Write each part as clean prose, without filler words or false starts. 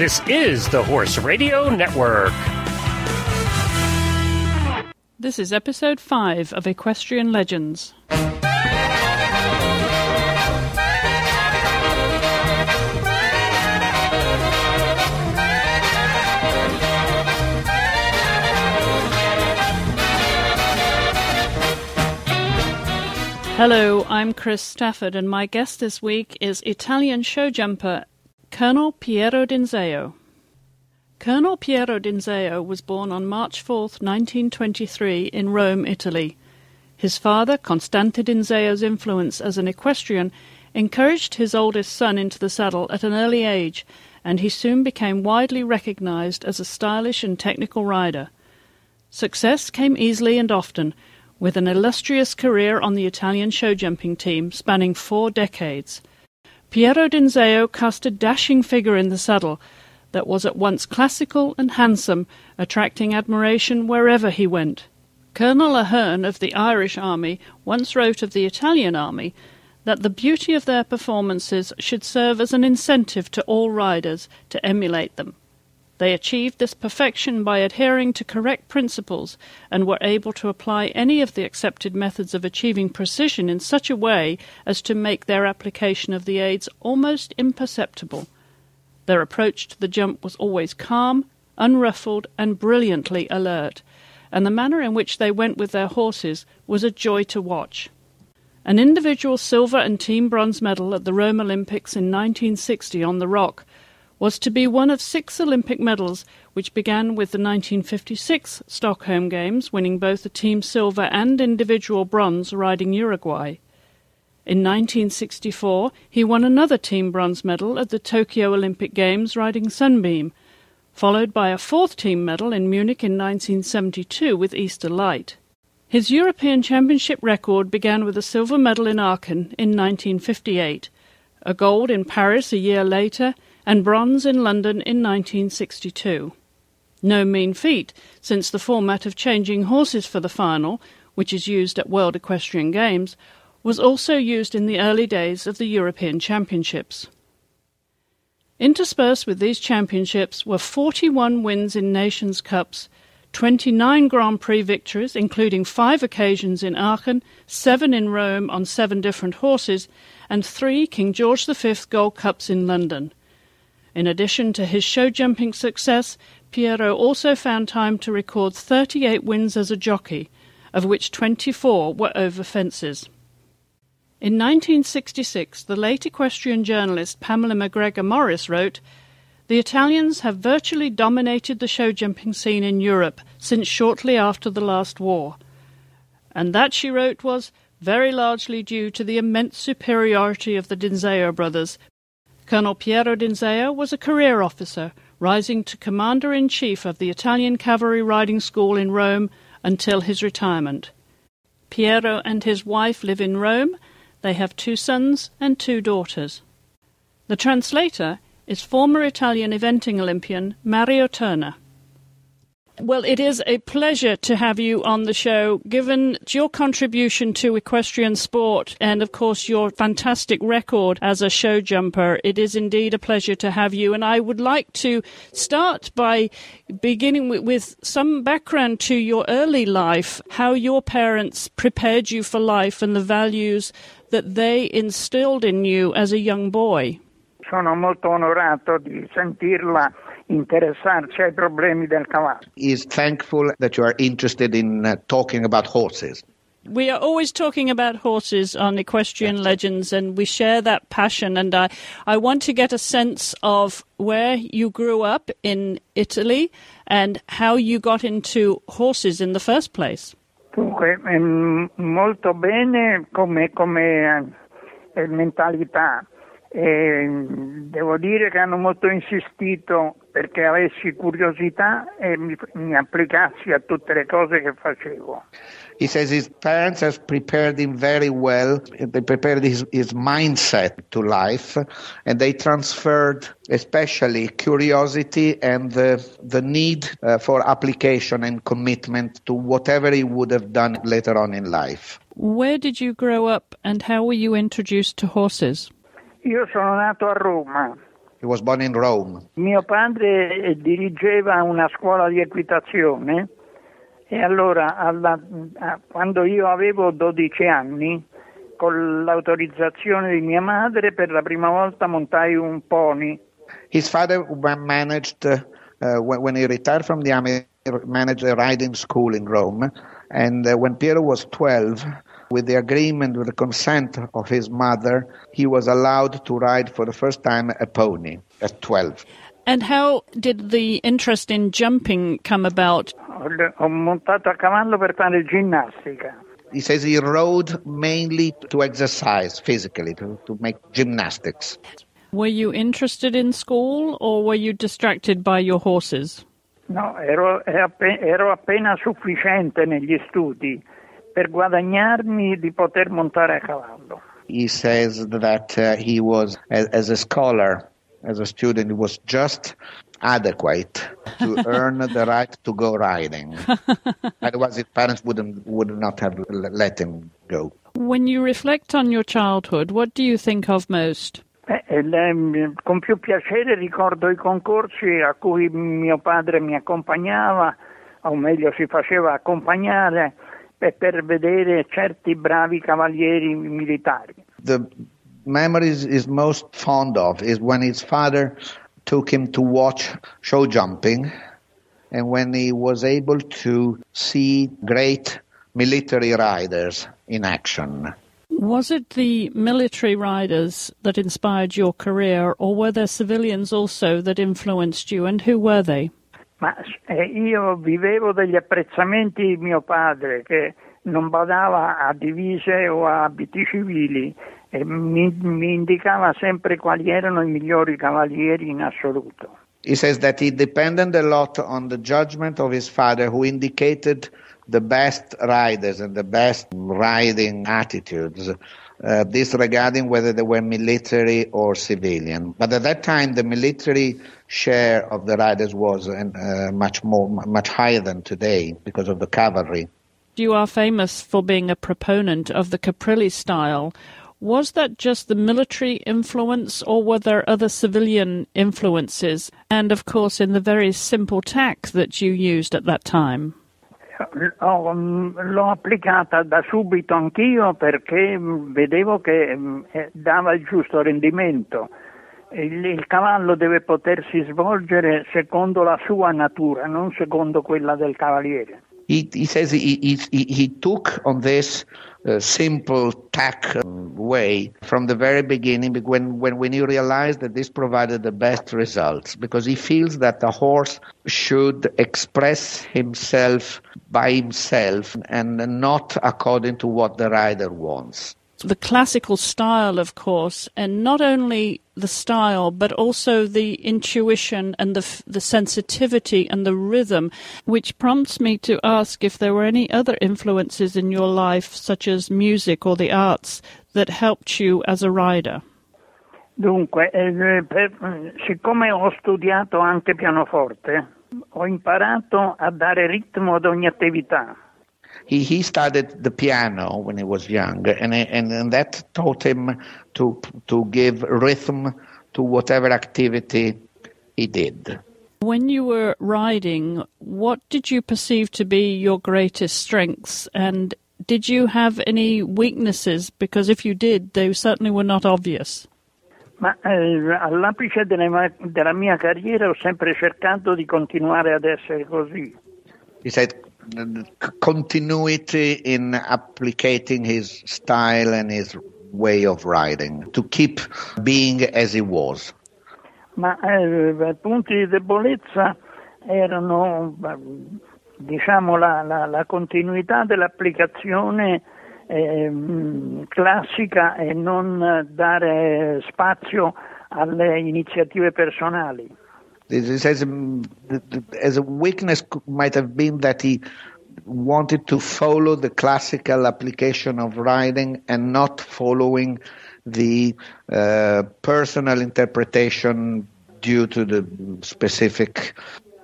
This is the Horse Radio Network. This is episode 5 of Equestrian Legends. Hello, I'm Chris Stafford, and my guest this week is Italian show jumper Colonel Piero Dinzeo. Colonel Piero Dinzeo was born on March 4, 1923, in Rome, Italy. His father, Constante Dinzeo's influence as an equestrian, encouraged his oldest son into the saddle at an early age, and he soon became widely recognized as a stylish and technical rider. Success came easily and often, with an illustrious career on the Italian show jumping team spanning 4 decades. Piero Dinzeo cast a dashing figure in the saddle that was at once classical and handsome, attracting admiration wherever he went. Colonel Ahern of the Irish Army once wrote of the Italian Army that the beauty of their performances should serve as an incentive to all riders to emulate them. They achieved this perfection by adhering to correct principles and were able to apply any of the accepted methods of achieving precision in such a way as to make their application of the aids almost imperceptible. Their approach to the jump was always calm, unruffled, and brilliantly alert, and the manner in which they went with their horses was a joy to watch. An individual silver and team bronze medal at the Rome Olympics in 1960 on the Rock was to be one of 6 Olympic medals, which began with the 1956 Stockholm Games, winning both the team silver and individual bronze riding Uruguay. In 1964, he won another team bronze medal at the Tokyo Olympic Games riding Sunbeam, followed by a 4th team medal in Munich in 1972 with Easter Light. His European Championship record began with a silver medal in Aachen in 1958, a gold in Paris a year later, and bronze in London in 1962. No mean feat, since the format of changing horses for the final, which is used at World Equestrian Games, was also used in the early days of the European Championships. Interspersed with these championships were 41 wins in Nations Cups, 29 Grand Prix victories, including 5 occasions in Aachen, 7 in Rome on 7 different horses, and 3 King George V Gold Cups in London. In addition to his show jumping success, Piero also found time to record 38 wins as a jockey, of which 24 were over fences. In 1966, the late equestrian journalist Pamela McGregor Morris wrote, "The Italians have virtually dominated the show jumping scene in Europe since shortly after the last war." And that, she wrote, was very largely due to the immense superiority of the Dinzeo brothers. Colonel Piero Dinzeo was a career officer, rising to Commander-in-Chief of the Italian Cavalry Riding School in Rome until his retirement. Piero and his wife live in Rome. They have 2 sons and 2 daughters. The translator is former Italian eventing Olympian Mario Turner. Well, it is a pleasure to have you on the show, given your contribution to equestrian sport and, of course, your fantastic record as a show jumper. It is indeed a pleasure to have you. And I would like to start by beginning with some background to your early life, how your parents prepared you for life and the values that they instilled in you as a young boy. Sono molto onorato di sentirla. Interessarci ai problemi del cavallo. He's thankful that you are interested in talking about horses. We are always talking about horses on Equestrian Legends, and we share that passion. And I want to get a sense of where you grew up in Italy and how you got into horses in the first place. Dunque, molto bene come mentalità. Devo dire che hanno molto insistito perché avessi curiosità e mi applicassi a tutte le cose che facevo. He says his parents have prepared him very well. They prepared his mindset to life, and they transferred especially curiosity and the need for application and commitment to whatever he would have done later on in life. Where did you grow up and how were you introduced to horses? Io sono nato a Roma, He was born in Rome. Mio padre dirigeva una scuola di equitazione e allora quando io avevo 12 anni, con l'autorizzazione di mia madre, per la prima volta montai un pony. His father managed, when he retired from the army, managed a riding school in Rome. And when Piero was 12, with the agreement, with the consent of his mother, he was allowed to ride for the first time a pony at 12. And how did the interest in jumping come about? Ho montato a cavallo per fare ginnastica. He says he rode mainly to exercise physically, to make gymnastics. Were you interested in school, or were you distracted by your horses? No, ero appena sufficiente negli studi per guadagnarmi di poter montare a cavallo. He says that he was, as a scholar, as a student, he was just adequate to earn the right to go riding. Otherwise his parents would not have let him go. When you reflect on your childhood, what do you think of most? Con più piacere ricordo I concorsi a cui mio padre mi accompagnava, o meglio si faceva accompagnare, per vedere certi bravi cavalieri militari. The memories is most fond of is when his father took him to watch show jumping, and when he was able to see great military riders in action. Was it the military riders that inspired your career, or were there civilians also that influenced you, and who were they? Ma io vivevo degli apprezzamenti di mio padre, che non badava a divise o a abiti civili, e mi indicava sempre quali erano I migliori cavalieri in assoluto. He says that he depended a lot on the judgment of his father, who indicated the best riders and the best riding attitudes, disregarding whether they were military or civilian. But at that time, the military share of the riders was much higher than today because of the cavalry. You are famous for being a proponent of the Caprilli style. Was that just the military influence, or were there other civilian influences? And, of course, in the very simple tack that you used at that time. L'ho applicata da subito anch'io perché vedevo che dava il giusto rendimento. Il cavallo deve potersi svolgere secondo la sua natura, non secondo quella del cavaliere. He says he took on this simple tack way from the very beginning, when he realized that this provided the best results, because he feels that the horse should express himself by himself and not according to what the rider wants. The classical style, of course, and not only the style, but also the intuition and the sensitivity and the rhythm, which prompts me to ask if there were any other influences in your life, such as music or the arts, that helped you as a rider. Dunque, siccome ho studiato anche pianoforte, ho imparato a dare ritmo ad ogni attività. He started the piano when he was young, and that taught him to give rhythm to whatever activity he did. When you were riding, what did you perceive to be your greatest strengths, and did you have any weaknesses? Because if you did, they certainly were not obvious. Ma all'apice della mia carriera ho sempre cercato di continuare ad essere così. He said, continuity in applicating his style and his way of riding, to keep being as he was. Ma punti di debolezza erano, diciamo, la continuità dell'applicazione classica e non dare spazio alle iniziative personali. He says, as a weakness might have been that he wanted to follow the classical application of riding and not following the personal interpretation due to the specific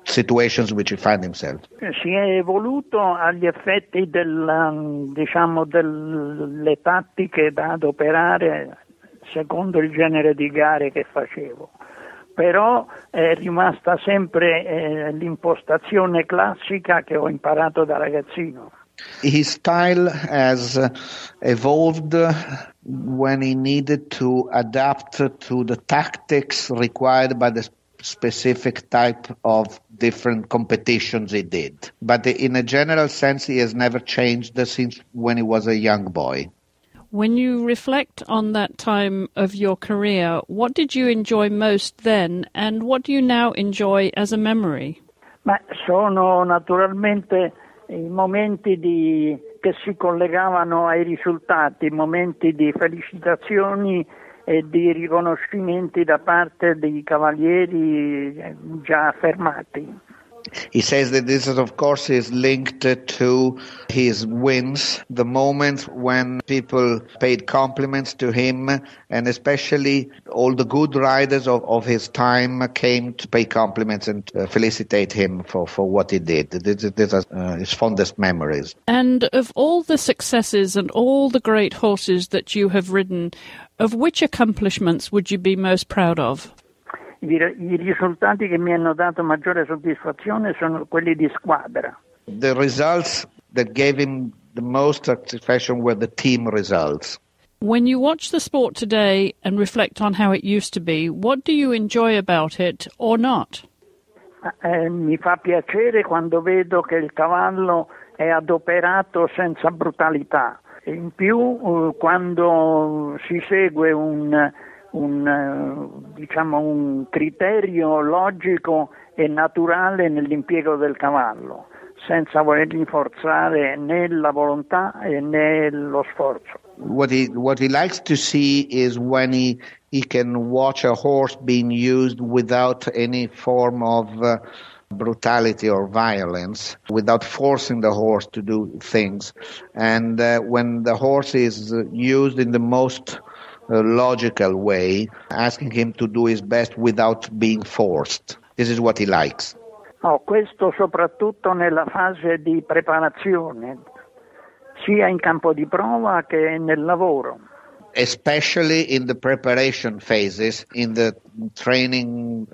situations which he found himself. Si è evoluto agli effetti delle tattiche da adoperare secondo il genere di gare che facevo. però è rimasta sempre l'impostazione classica che ho imparato da ragazzino. His style has evolved when he needed to adapt to the tactics required by the specific type of different competitions he did. But in a general sense, he has never changed since when he was a young boy. When you reflect on that time of your career, what did you enjoy most then, and what do you now enjoy as a memory? Ma sono naturalmente i momenti che si collegavano ai risultati, momenti di felicitazioni e di riconoscimenti da parte dei cavalieri già affermati. He says that this, of course, is linked to his wins, the moments when people paid compliments to him, and especially all the good riders of his time came to pay compliments and felicitate him for what he did. These are his fondest memories. And of all the successes and all the great horses that you have ridden, of which accomplishments would you be most proud of? I risultati che mi hanno dato maggiore soddisfazione sono quelli di squadra. The results that gave him the most satisfaction were the team results. When you watch the sport today and reflect on how it used to be, what do you enjoy about it or not? Mi fa piacere quando vedo che il cavallo è adoperato senza brutalità. In più, quando si segue un criterio logico e naturale nell'impiego del cavallo, senza volergli forzare né la volontà né lo sforzo. What he likes to see is when he can watch a horse being used without any form of brutality or violence, without forcing the horse to do things, and when the horse is used in the most a logical way, asking him to do his best without being forced. This is what he likes. Oh, questo soprattutto nella fase di preparazione, sia in campo di prova che nel lavoro. Especially in the preparation phases, in the training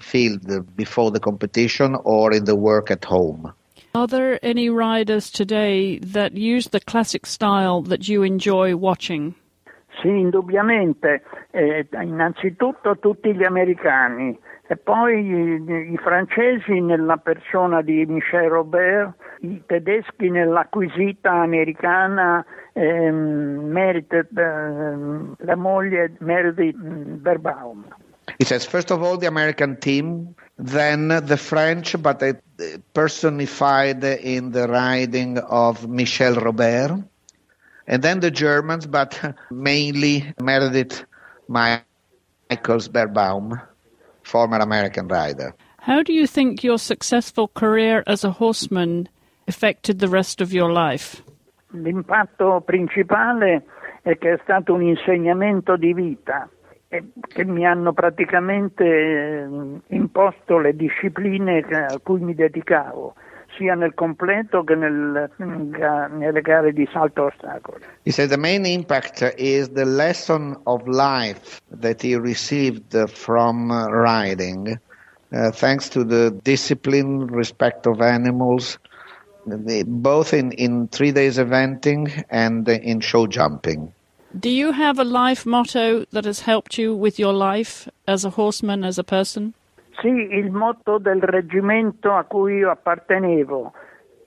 field before the competition or in the work at home. Are there any riders today that use the classic style that you enjoy watching? Sì, indubbiamente, innanzitutto tutti gli americani e poi i francesi nella persona di Michel Robert, i tedeschi nell'acquisita americana la moglie Meredith Berbaum. He says, first of all, the American team, then the French, but personified in the riding of Michel Robert. And then the Germans, but mainly Meredith Michaels-Berbaum, former American rider. How do you think your successful career as a horseman affected the rest of your life? L'impatto principale è che è stato un insegnamento di vita che mi hanno praticamente imposto le discipline a cui mi dedicavo, sia nel completo che nelle gare di salto ostacoli. He said the main impact is the lesson of life that he received from riding, thanks to the discipline, respect of animals, both in 3 days eventing and in show jumping. Do you have a life motto that has helped you with your life as a horseman, as a person? Sì, il motto del reggimento a cui io appartenevo,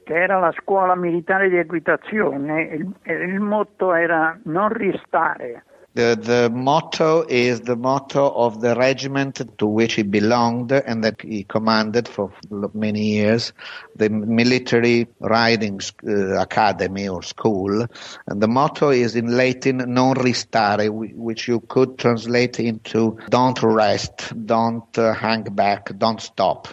che era la scuola militare di equitazione, il motto era non ristare. The motto is the motto of the regiment to which he belonged and that he commanded for many years, the military riding academy or school. And the motto is in Latin non restare, which you could translate into don't rest, don't hang back, don't stop.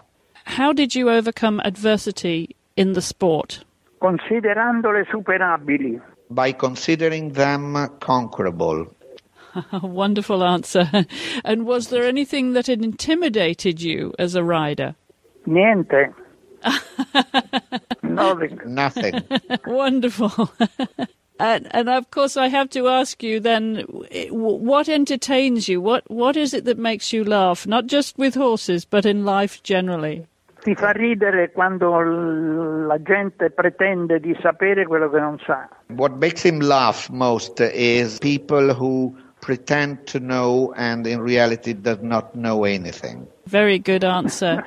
How did you overcome adversity in the sport? Considerandole superabili. By considering them conquerable. A wonderful answer. And was there anything that had intimidated you as a rider? Niente. Nothing. Wonderful. And of course, I have to ask you then, what entertains you? What is it that makes you laugh? Not just with horses, but in life generally. Ti fa ridere quando la gente pretende di sapere quello che non sa. What makes him laugh most is people who pretend to know and in reality does not know anything. Very good answer.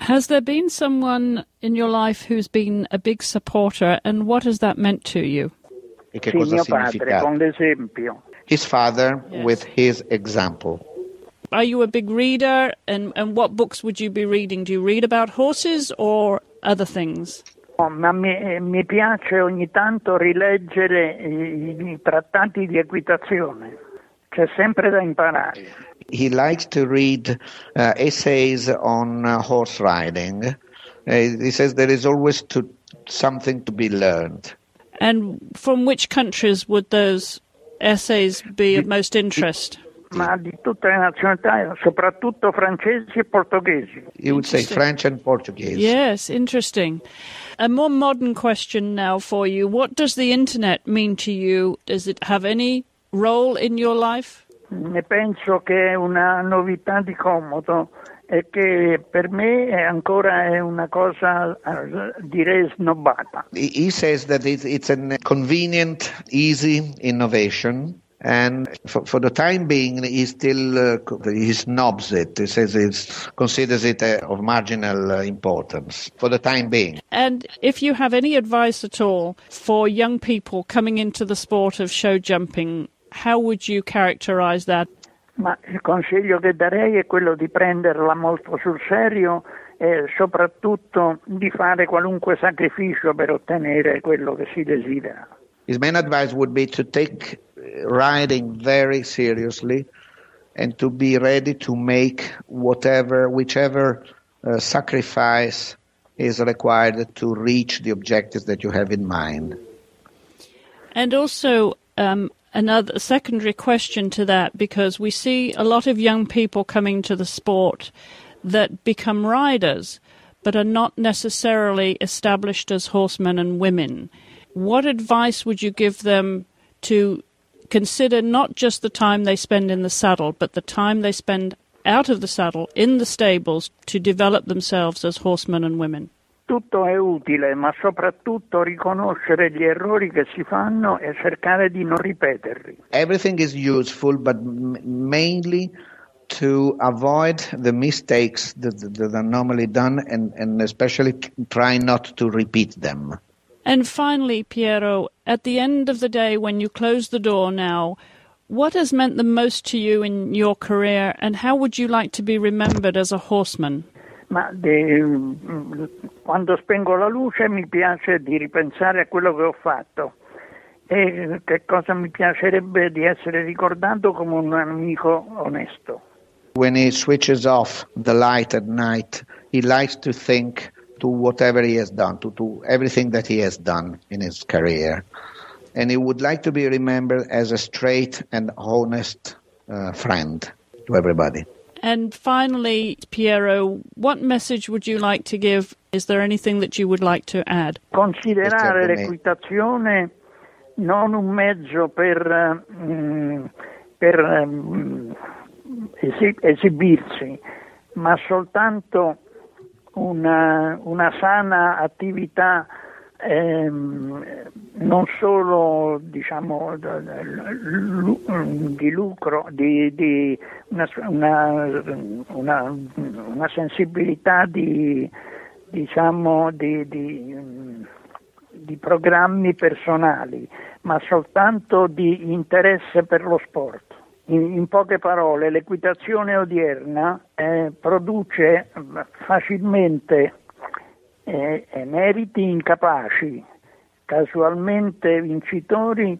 Has there been someone in your life who's been a big supporter, and what has that meant to you? His father, yes, with his example. Are you a big reader, and what books would you be reading? Do you read about horses or other things? Ma mi piace ogni tanto rileggere I trattati di equitazione. C'è sempre da imparare. He likes to read essays on horse riding. He says there is always something to be learned. And from which countries would those essays be of most interest? Ma di tutte le nazionalità, soprattutto francesi e portoghesi. You would say French and Portuguese. Yes, interesting. A more modern question now for you. What does the internet mean to you? Does it have any role in your life? Ne penso che è una novità di comodo e che per me è ancora una cosa, direi, snobbata. He says that it's a convenient, easy innovation. And for the time being, he still he snobs it. He says he considers it of marginal importance for the time being. And if you have any advice at all for young people coming into the sport of show jumping, how would you characterize that? Ma il consiglio che darei è quello di prenderla molto sul serio e soprattutto di fare qualunque sacrificio per ottenere quello che si desidera. His main advice would be to take riding very seriously and to be ready to make whichever sacrifice is required to reach the objectives that you have in mind. And also another secondary question to that, because we see a lot of young people coming to the sport that become riders but are not necessarily established as horsemen and women. What advice would you give them to consider not just the time they spend in the saddle, but the time they spend out of the saddle, in the stables, to develop themselves as horsemen and women? Tutto è utile, ma soprattutto riconoscere gli errori che si fanno e cercare di non ripeterli. Everything is useful, but mainly to avoid the mistakes that are normally done and especially try not to repeat them. And finally, Piero, at the end of the day, when you close the door now, what has meant the most to you in your career, and how would you like to be remembered as a horseman? Ma quando spengo la luce mi piace di ripensare a quello che ho fatto e che cosa mi piacerebbe di essere ricordato come un amico onesto. When he switches off the light at night, he likes to think to whatever he has done, to everything that he has done in his career. And he would like to be remembered as a straight and honest friend to everybody. And finally, Piero, what message would you like to give? Is there anything that you would like to add? Considerare l'equitazione non un mezzo per esibirsi, ma soltanto una sana attività non solo, diciamo, di lucro, di una sensibilità di programmi personali, ma soltanto di interesse per lo sport. In poche parole, l'equitazione odierna produce facilmente emeriti incapaci, casualmente vincitori,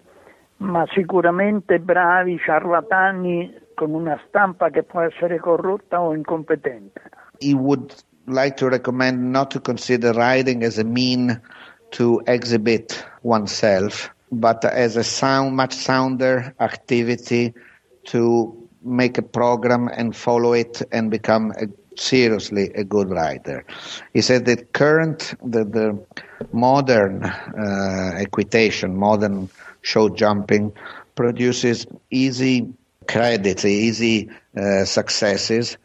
ma sicuramente bravi ciarlatani con una stampa che può essere corrotta o incompetente. He would like to recommend not to consider riding as a mean to exhibit oneself, but as a much sounder activity to make a program and follow it and become a seriously a good rider. He said that the modern equitation, modern show jumping, produces easy credits, easy successes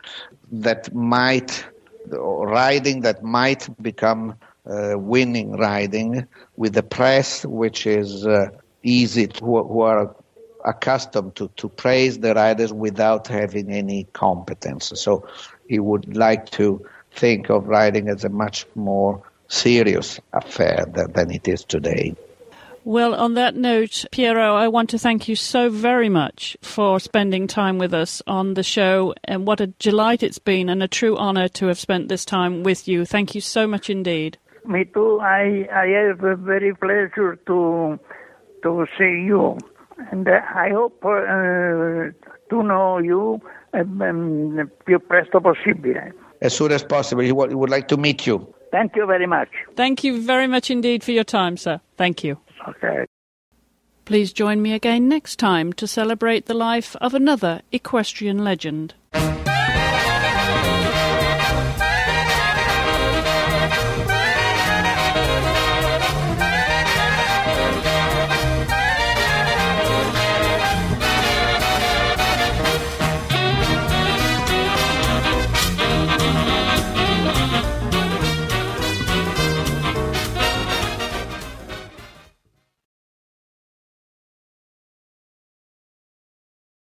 that might, riding that might become winning riding with the press, which is easy, who are accustomed to praise the riders without having any competence. So he would like to think of riding as a much more serious affair than it is today. Well, on that note, Piero, I want to thank you so very much for spending time with us on the show, and what a delight it's been and a true honor to have spent this time with you. Thank you so much indeed. Me too. I have a very pleasure to see you, and I hope to know you più presto possibile. As soon as possible. He would like to meet you. Thank you very much. Thank you very much indeed for your time, sir. Thank you. Okay. Please join me again next time to celebrate the life of another equestrian legend.